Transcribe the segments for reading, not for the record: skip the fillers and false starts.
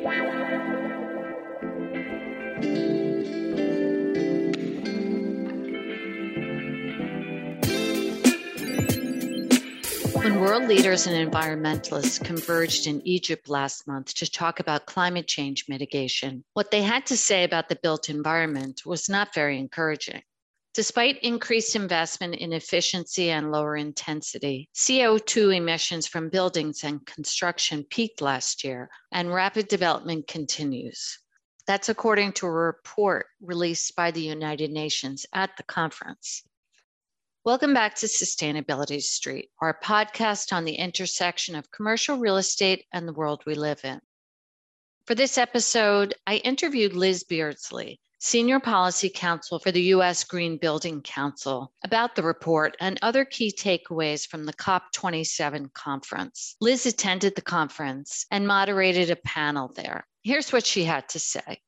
When world leaders and environmentalists converged in Egypt last month to talk about climate change mitigation, what they had to say about the built environment was not very encouraging. Despite increased investment in efficiency and lower intensity, CO2 emissions from buildings and construction peaked last year, and rapid development continues. That's according to a report released by the United Nations at the conference. Welcome back to Sustainability Street, our podcast on the intersection of commercial real estate and the world we live in. For this episode, I interviewed Liz Beardsley, Senior Policy Counsel for the U.S. Green Building Council, about the report and other key takeaways from the COP27 conference. Liz attended the conference and moderated a panel there. Here's what she had to say.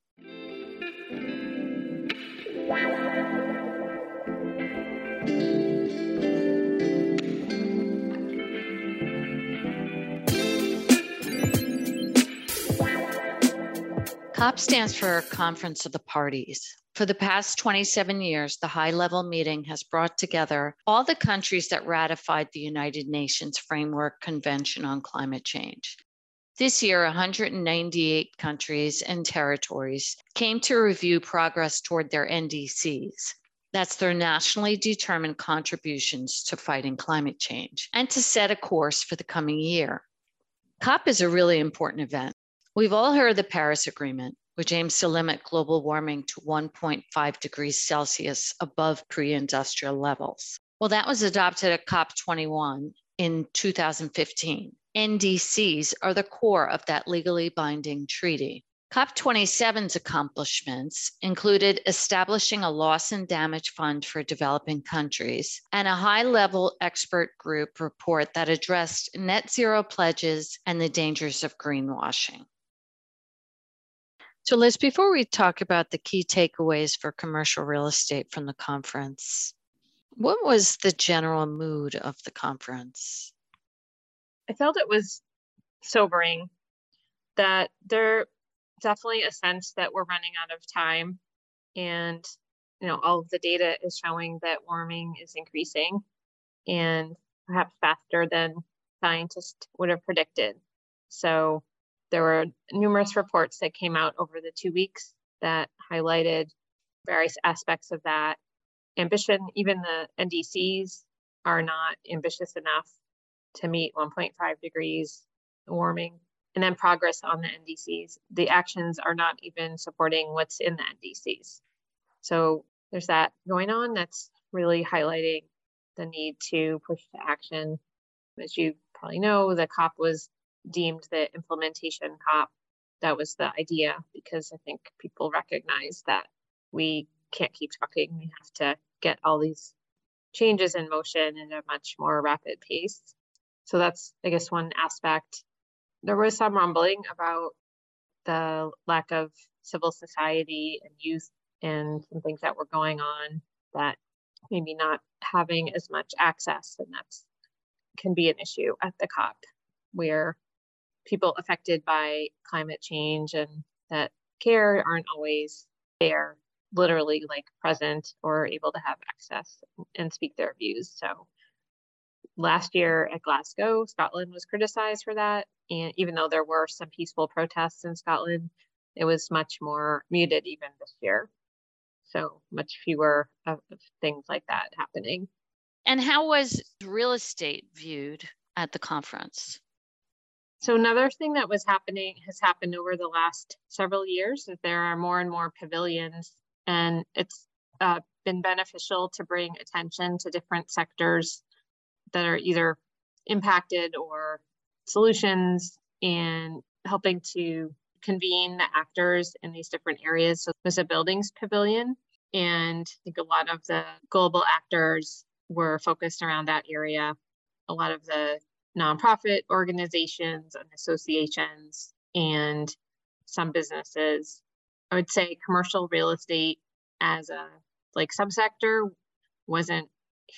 COP stands for Conference of the Parties. For the past 27 years, the high-level meeting has brought together all the countries that ratified the United Nations Framework Convention on Climate Change. This year, 198 countries and territories came to review progress toward their NDCs. That's their nationally determined contributions to fighting climate change, and to set a course for the coming year. COP is a really important event. We've all heard of the Paris Agreement, which aims to limit global warming to 1.5 degrees Celsius above pre-industrial levels. Well, that was adopted at COP21 in 2015. NDCs are the core of that legally binding treaty. COP27's accomplishments included establishing a loss and damage fund for developing countries and a high-level expert group report that addressed net zero pledges and the dangers of greenwashing. So Liz, before we talk about the key takeaways for commercial real estate from the conference, what was the general mood of the conference? I felt it was sobering that there definitely a sense that we're running out of time, and all of the data is showing that warming is increasing, and perhaps faster than scientists would have predicted. So there were numerous reports that came out over the 2 weeks that highlighted various aspects of that. Ambition, even the NDCs are not ambitious enough to meet 1.5 degrees warming. And then progress on the NDCs. The actions are not even supporting what's in the NDCs. So there's that going on that's really highlighting the need to push to action. As you probably know, the COP was deemed the implementation COP. That was the idea, because I think people recognize that we can't keep talking. We have to get all these changes in motion in a much more rapid pace. So that's, I guess, one aspect. There was some rumbling about the lack of civil society and youth and some things that were going on that maybe not having as much access, and that can be an issue at the COP, where people affected by climate change and that care aren't always there, literally like present or able to have access and speak their views. So last year at Glasgow, Scotland was criticized for that. And even though there were some peaceful protests in Scotland, it was much more muted even this year. So much fewer of things like that happening. And how was real estate viewed at the conference? So another thing that has happened over the last several years, is there are more and more pavilions, and it's been beneficial to bring attention to different sectors that are either impacted or solutions, and helping to convene the actors in these different areas. So there's a buildings pavilion, and I think a lot of the global actors were focused around that area. A lot of the nonprofit organizations and associations and some businesses. I would say commercial real estate as a subsector wasn't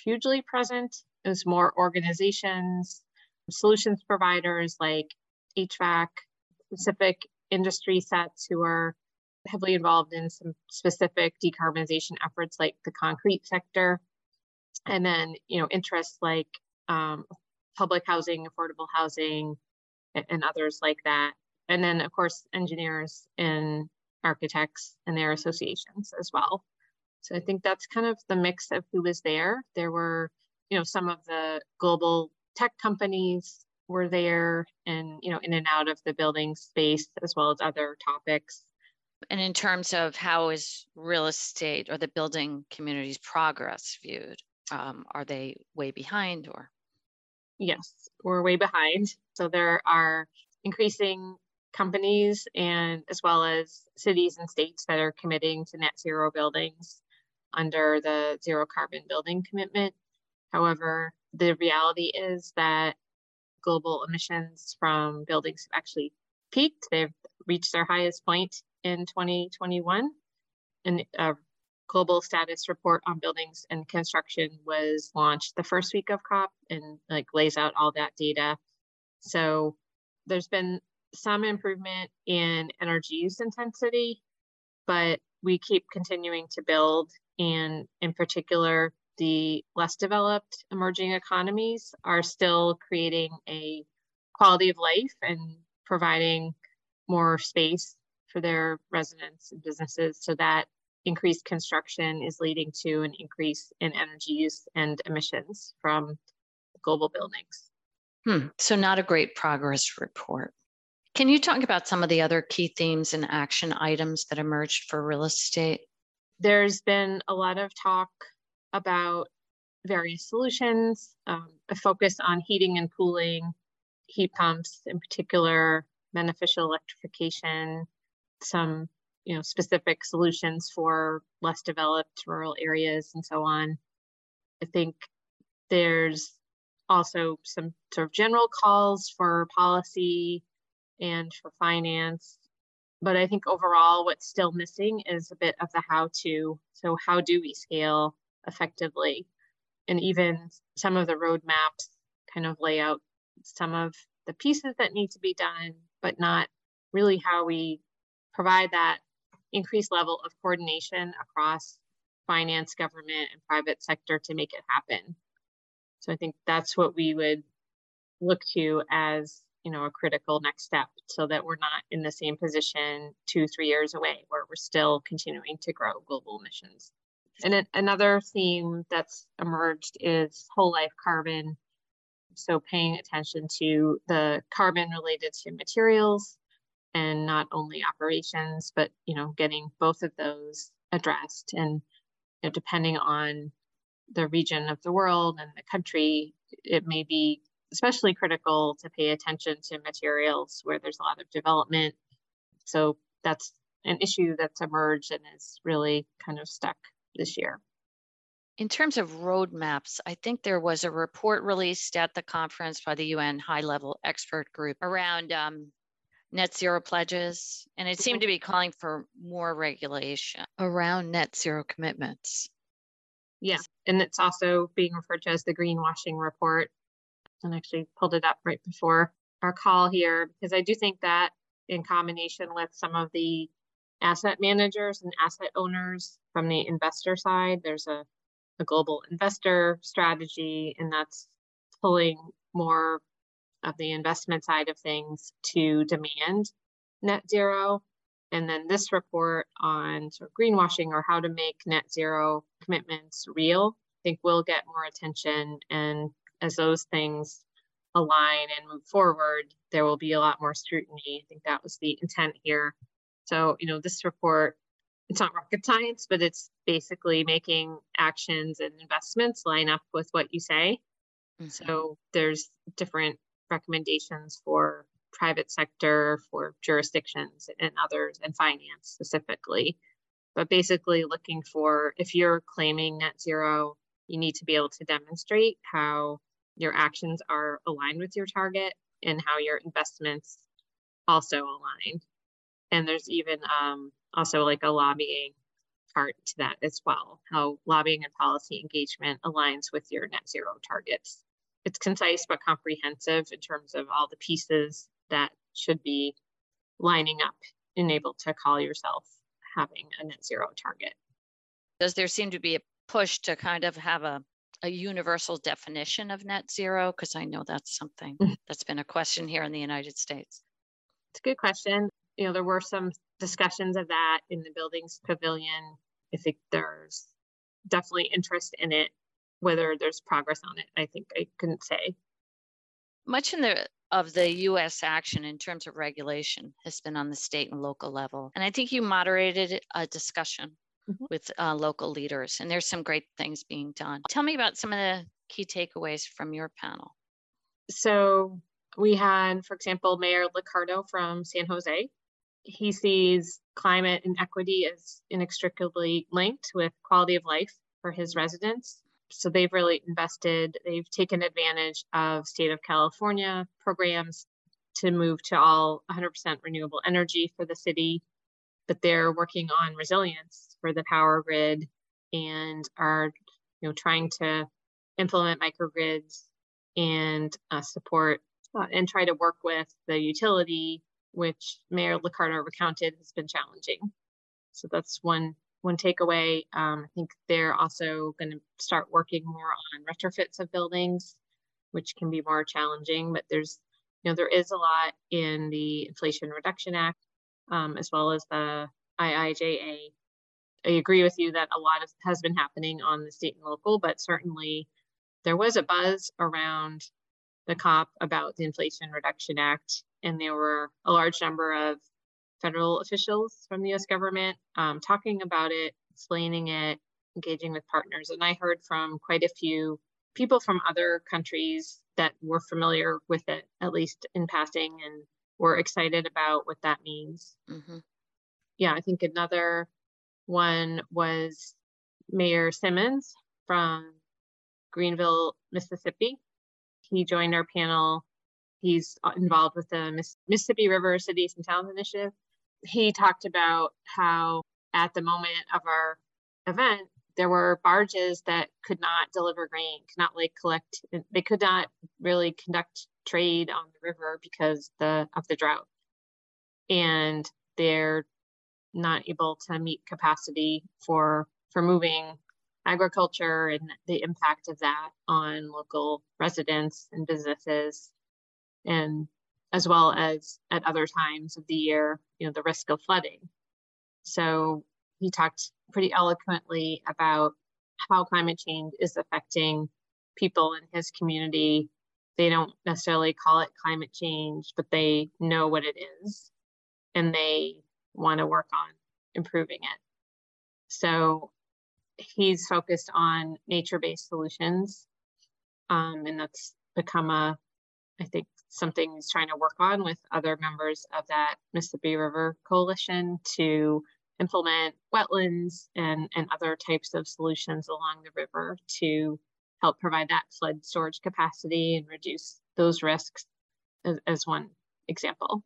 hugely present. It was more organizations, solutions providers like HVAC, specific industry sets who are heavily involved in some specific decarbonization efforts like the concrete sector. And then, you know, interests like public housing, affordable housing, and others like that. And then, of course, engineers and architects and their associations as well. So I think that's kind of the mix of who was there. There were, you know, some of the global tech companies were there and, you know, in and out of the building space, as well as other topics. And in terms of how is real estate or the building community's progress viewed? Are they way behind or? Yes, we're way behind. So there are increasing companies and as well as cities and states that are committing to net zero buildings under the zero carbon building commitment. However, the reality is that global emissions from buildings have actually peaked. They've reached their highest point in 2021. And a global status report on buildings and construction was launched the first week of COP and like lays out all that data. So there's been some improvement in energy use intensity, but we keep continuing to build. And in particular, the less developed emerging economies are still creating a quality of life and providing more space for their residents and businesses. So that increased construction is leading to an increase in energy use and emissions from global buildings. So not a great progress report. Can you talk about some of the other key themes and action items that emerged for real estate? There's been a lot of talk about various solutions, a focus on heating and cooling, heat pumps in particular, beneficial electrification, some, you know, specific solutions for less developed rural areas and so on. I think there's also some sort of general calls for policy and for finance. But I think overall what's still missing is a bit of the how-to. So how do we scale effectively? And even some of the roadmaps kind of lay out some of the pieces that need to be done, but not really how we provide that increased level of coordination across finance, government, and private sector to make it happen. So I think that's what we would look to as, you know, a critical next step so that we're not in the same position 2-3 years away where we're still continuing to grow global emissions. And another theme that's emerged is whole life carbon. So paying attention to the carbon related to materials and not only operations, but, you know, getting both of those addressed. And, you know, depending on the region of the world and the country, it may be especially critical to pay attention to materials where there's a lot of development. So that's an issue that's emerged and is really kind of stuck this year. In terms of roadmaps, I think there was a report released at the conference by the UN high-level expert group around net zero pledges, and it seemed to be calling for more regulation around net zero commitments. Yeah, and it's also being referred to as the greenwashing report. And actually pulled it up right before our call here, because I do think that in combination with some of the asset managers and asset owners from the investor side, there's a global investor strategy, and that's pulling more of the investment side of things to demand net zero. And then this report on sort of greenwashing or how to make net zero commitments real, I think will get more attention. And as those things align and move forward, there will be a lot more scrutiny. I think that was the intent here. So, you know, this report, it's not rocket science, but it's basically making actions and investments line up with what you say. Mm-hmm. So there's different recommendations for private sector, for jurisdictions and others, and finance specifically. But basically looking for, if you're claiming net zero, you need to be able to demonstrate how your actions are aligned with your target and how your investments also align. And there's even also like a lobbying part to that as well, how lobbying and policy engagement aligns with your net zero targets. It's concise but comprehensive in terms of all the pieces that should be lining up and able to call yourself having a net zero target. Does there seem to be a push to kind of have a universal definition of net zero? Because I know that's something that's been a question here in the United States. It's a good question. You know, there were some discussions of that in the buildings pavilion. I think there's definitely interest in it. Whether there's progress on it, I think I couldn't say. Much in the U.S. action in terms of regulation has been on the state and local level. And I think you moderated a discussion with local leaders, and there's some great things being done. Tell me about some of the key takeaways from your panel. So we had, for example, Mayor Licardo from San Jose. He sees climate and equity as inextricably linked with quality of life for his residents. So they've really invested, they've taken advantage of state of California programs to move to all 100% renewable energy for the city, but they're working on resilience for the power grid and are, you know, trying to implement microgrids and support and try to work with the utility, which Mayor Licardo recounted has been challenging. So that's one takeaway. I think they're also going to start working more on retrofits of buildings, which can be more challenging, but there's, you know, there is a lot in the Inflation Reduction Act, as well as the IIJA. I agree with you that a lot has been happening on the state and local, but certainly there was a buzz around the COP about the Inflation Reduction Act, and there were a large number of federal officials from the U.S. government talking about it, explaining it, engaging with partners. And I heard from quite a few people from other countries that were familiar with it, at least in passing, and were excited about what that means. Mm-hmm. Yeah, I think another one was Mayor Simmons from Greenville, Mississippi. He joined our panel. He's involved with the Mississippi River Cities and Towns Initiative. He talked about how at the moment of our event, there were barges that could not deliver grain, could not collect, they could not really conduct trade on the river because of the drought. And they're not able to meet capacity for moving agriculture and the impact of that on local residents and businesses. And as well as at other times of the year, you know, the risk of flooding. So he talked pretty eloquently about how climate change is affecting people in his community. They don't necessarily call it climate change, but they know what it is and they want to work on improving it. So he's focused on nature-based solutions, and that's become something he's trying to work on with other members of that Mississippi River Coalition to implement wetlands and other types of solutions along the river to help provide that flood storage capacity and reduce those risks as one example.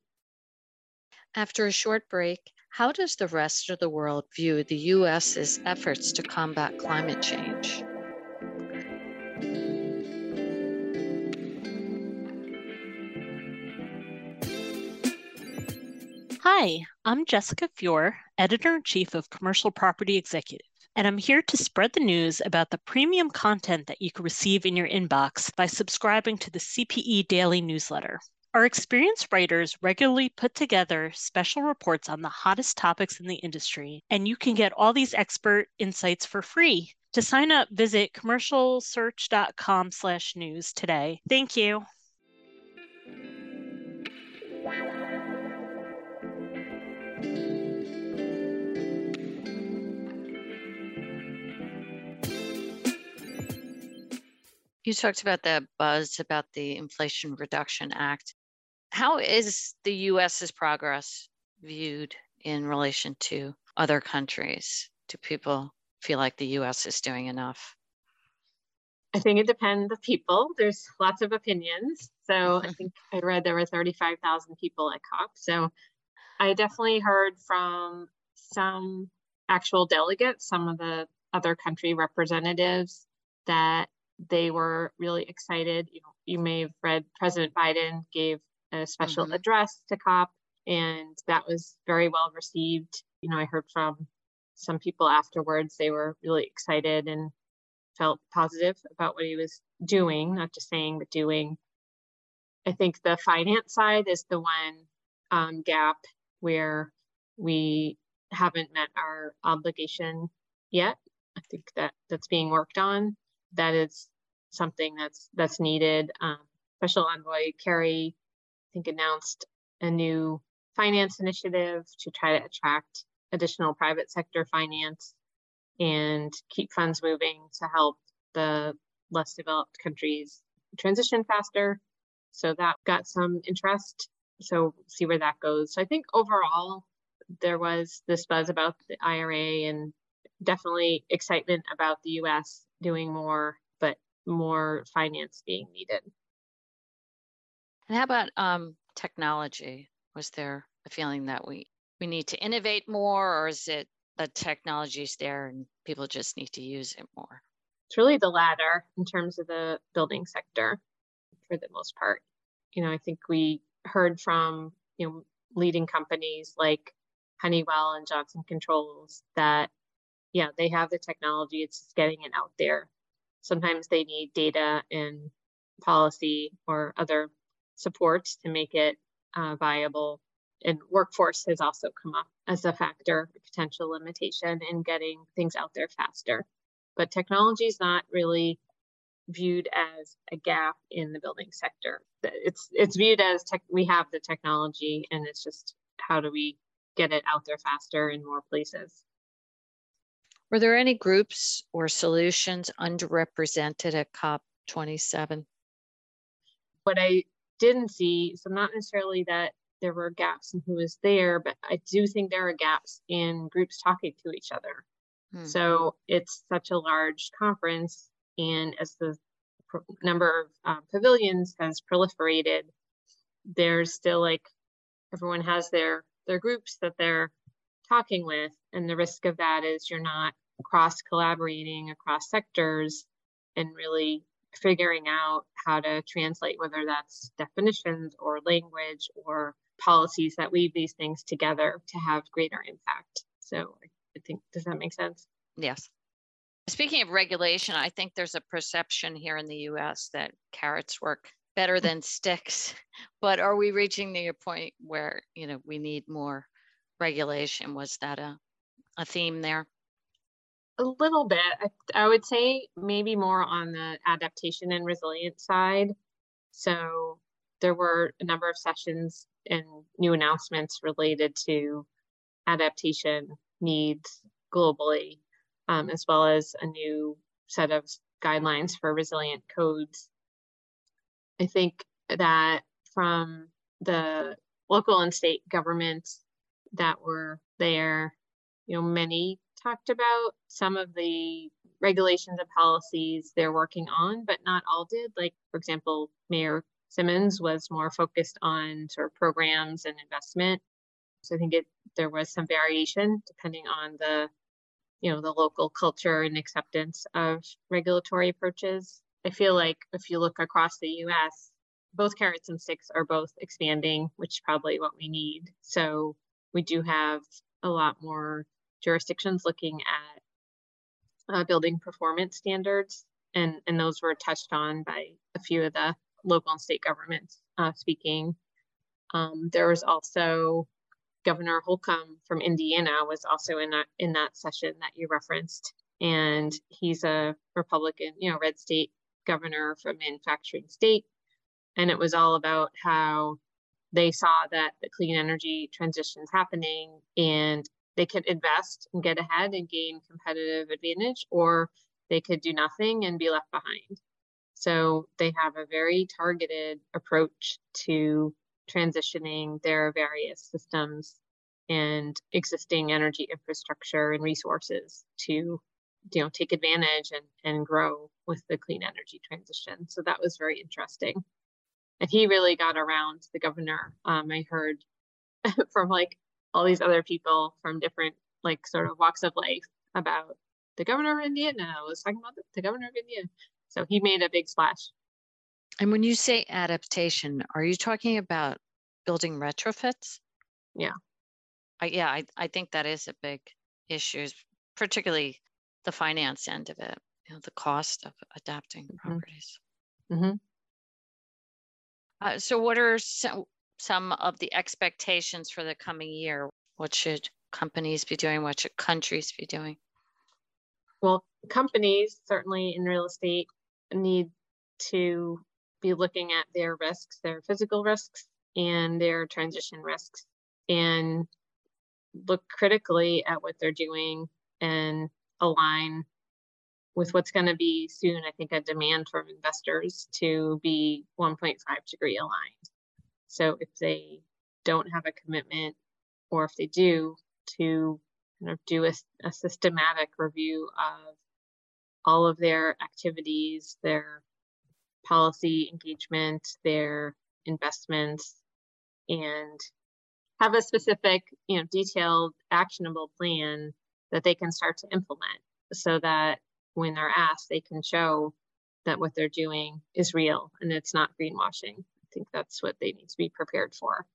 After a short break, how does the rest of the world view the U.S.'s efforts to combat climate change? Hi, I'm Jessica Fiore, Editor-in-Chief of Commercial Property Executive, and I'm here to spread the news about the premium content that you can receive in your inbox by subscribing to the CPE Daily Newsletter. Our experienced writers regularly put together special reports on the hottest topics in the industry, and you can get all these expert insights for free. To sign up, visit commercialsearch.com/news today. Thank you. You talked about the buzz about the Inflation Reduction Act. How is the U.S.'s progress viewed in relation to other countries? Do people feel like the U.S. is doing enough? I think it depends on people. There's lots of opinions. So I think I read there were 35,000 people at COP. So I definitely heard from some actual delegates, some of the other country representatives that they were really excited. You know, you may have read President Biden gave a special address to COP And that was very well received. You know, I heard from some people afterwards, they were really excited and felt positive about what he was doing, not just saying, but doing. I think the finance side is the one gap where we haven't met our obligation yet. I think that that's being worked on. That is something that's needed. Special Envoy Kerry, I think, announced a new finance initiative to try to attract additional private sector finance and keep funds moving to help the less developed countries transition faster. So that got some interest. So we'll see where that goes. So I think overall, there was this buzz about the IRA and definitely excitement about the U.S. doing more, but more finance being needed. And how about technology? Was there a feeling that we need to innovate more, or is it the technology's there and people just need to use it more? It's really the latter in terms of the building sector for the most part. You know, I think we heard from, you know, leading companies like Honeywell and Johnson Controls that, yeah, they have the technology, it's just getting it out there. Sometimes they need data and policy or other supports to make it viable. And workforce has also come up as a factor, a potential limitation in getting things out there faster. But technology is not really viewed as a gap in the building sector. It's viewed as we have the technology, and it's just how do we get it out there faster in more places. Were there any groups or solutions underrepresented at COP27? What I didn't see, so not necessarily that there were gaps in who was there, but I do think there are gaps in groups talking to each other. So it's such a large conference, and as the number of pavilions has proliferated, there's still like everyone has their groups that they're talking with, and the risk of that is you're not cross collaborating across sectors and really figuring out how to translate, whether that's definitions or language or policies that weave these things together to have greater impact. So I think, does that make sense? Yes. Speaking of regulation, I think there's a perception here in the U.S. that carrots work better than sticks, but are we reaching the point where, you know, we need more regulation? Was that a theme there? A little bit. I would say maybe more on the adaptation and resilience side. So there were a number of sessions and new announcements related to adaptation needs globally, as well as a new set of guidelines for resilient codes. I think that from the local and state governments that were there, you know, many talked about some of the regulations and policies they're working on, but not all did. Like, for example, Mayor Simmons was more focused on sort of programs and investment. So I think there was some variation depending on the, you know, the local culture and acceptance of regulatory approaches. I feel like if you look across the U.S., both carrots and sticks are both expanding, which is probably what we need. So we do have a lot more jurisdictions looking at building performance standards, and those were touched on by a few of the local and state governments speaking. There was also Governor Holcomb from Indiana was also in that session that you referenced, and he's a Republican, you know, red state governor from manufacturing state, and it was all about how they saw that the clean energy transition is happening and they could invest and get ahead and gain competitive advantage, or they could do nothing and be left behind. So they have a very targeted approach to transitioning their various systems and existing energy infrastructure and resources to, you know, take advantage and grow with the clean energy transition. So that was very interesting. And he really got around the governor. I heard from like all these other people from different like sort of walks of life about the governor of Indiana was talking about the governor of Indiana. So he made a big splash. And when you say adaptation, are you talking about building retrofits? Yeah. I think that is a big issue, particularly the finance end of it, you know, the cost of adapting properties. Mm-hmm. So what are some of the expectations for the coming year? What should companies be doing? What should countries be doing? Well, companies certainly in real estate need to be looking at their risks, their physical risks and their transition risks, and look critically at what they're doing and align with what's going to be soon, I think, a demand from investors to be 1.5 degree aligned. So if they don't have a commitment, or if they do, to kind of do a systematic review of all of their activities, their policy engagement, their investments, and have a specific, you know, detailed, actionable plan that they can start to implement, so that when they're asked, they can show that what they're doing is real and it's not greenwashing. I think that's what they need to be prepared for.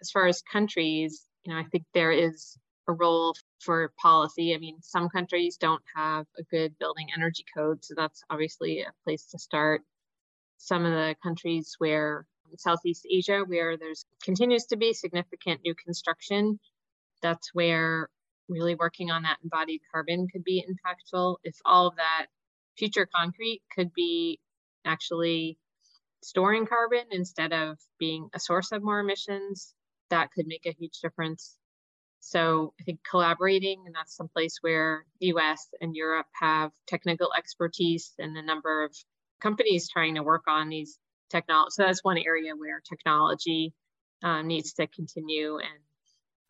As far as countries, you know, I think there is a role for policy. I mean, some countries don't have a good building energy code, so that's obviously a place to start. Some of the countries where in Southeast Asia, where there's continues to be significant new construction, that's where really working on that embodied carbon could be impactful. If all of that future concrete could be actually storing carbon instead of being a source of more emissions, that could make a huge difference. So I think collaborating, and that's some place where the US and Europe have technical expertise and a number of companies trying to work on these technologies. So that's one area where technology needs to continue, and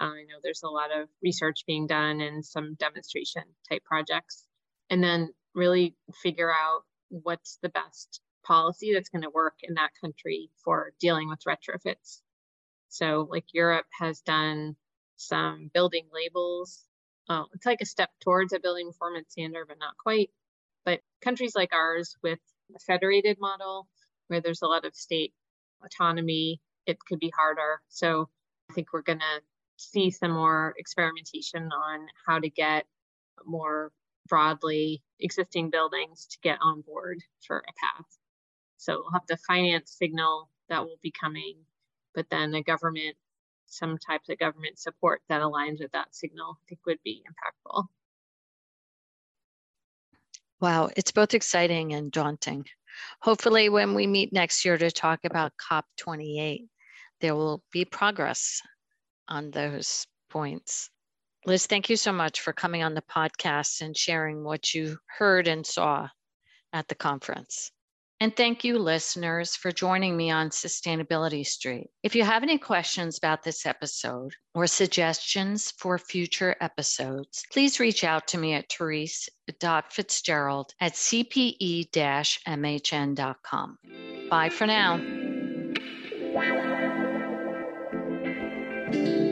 I know there's a lot of research being done and some demonstration type projects. And then really figure out what's the best policy that's going to work in that country for dealing with retrofits. So like Europe has done some building labels. It's like a step towards a building performance standard, but not quite. But countries like ours with a federated model where there's a lot of state autonomy, it could be harder. So I think we're going to see some more experimentation on how to get more broadly existing buildings to get on board for a path. So we'll have the finance signal that will be coming, but then the government, some types of government support that aligns with that signal, I think would be impactful. Wow, it's both exciting and daunting. Hopefully when we meet next year to talk about COP28, there will be progress on those points. Liz, thank you so much for coming on the podcast and sharing what you heard and saw at the conference. And thank you, listeners, for joining me on Sustainability Street. If you have any questions about this episode or suggestions for future episodes, please reach out to me at therese.fitzgerald@cpe-mhn.com. Bye for now.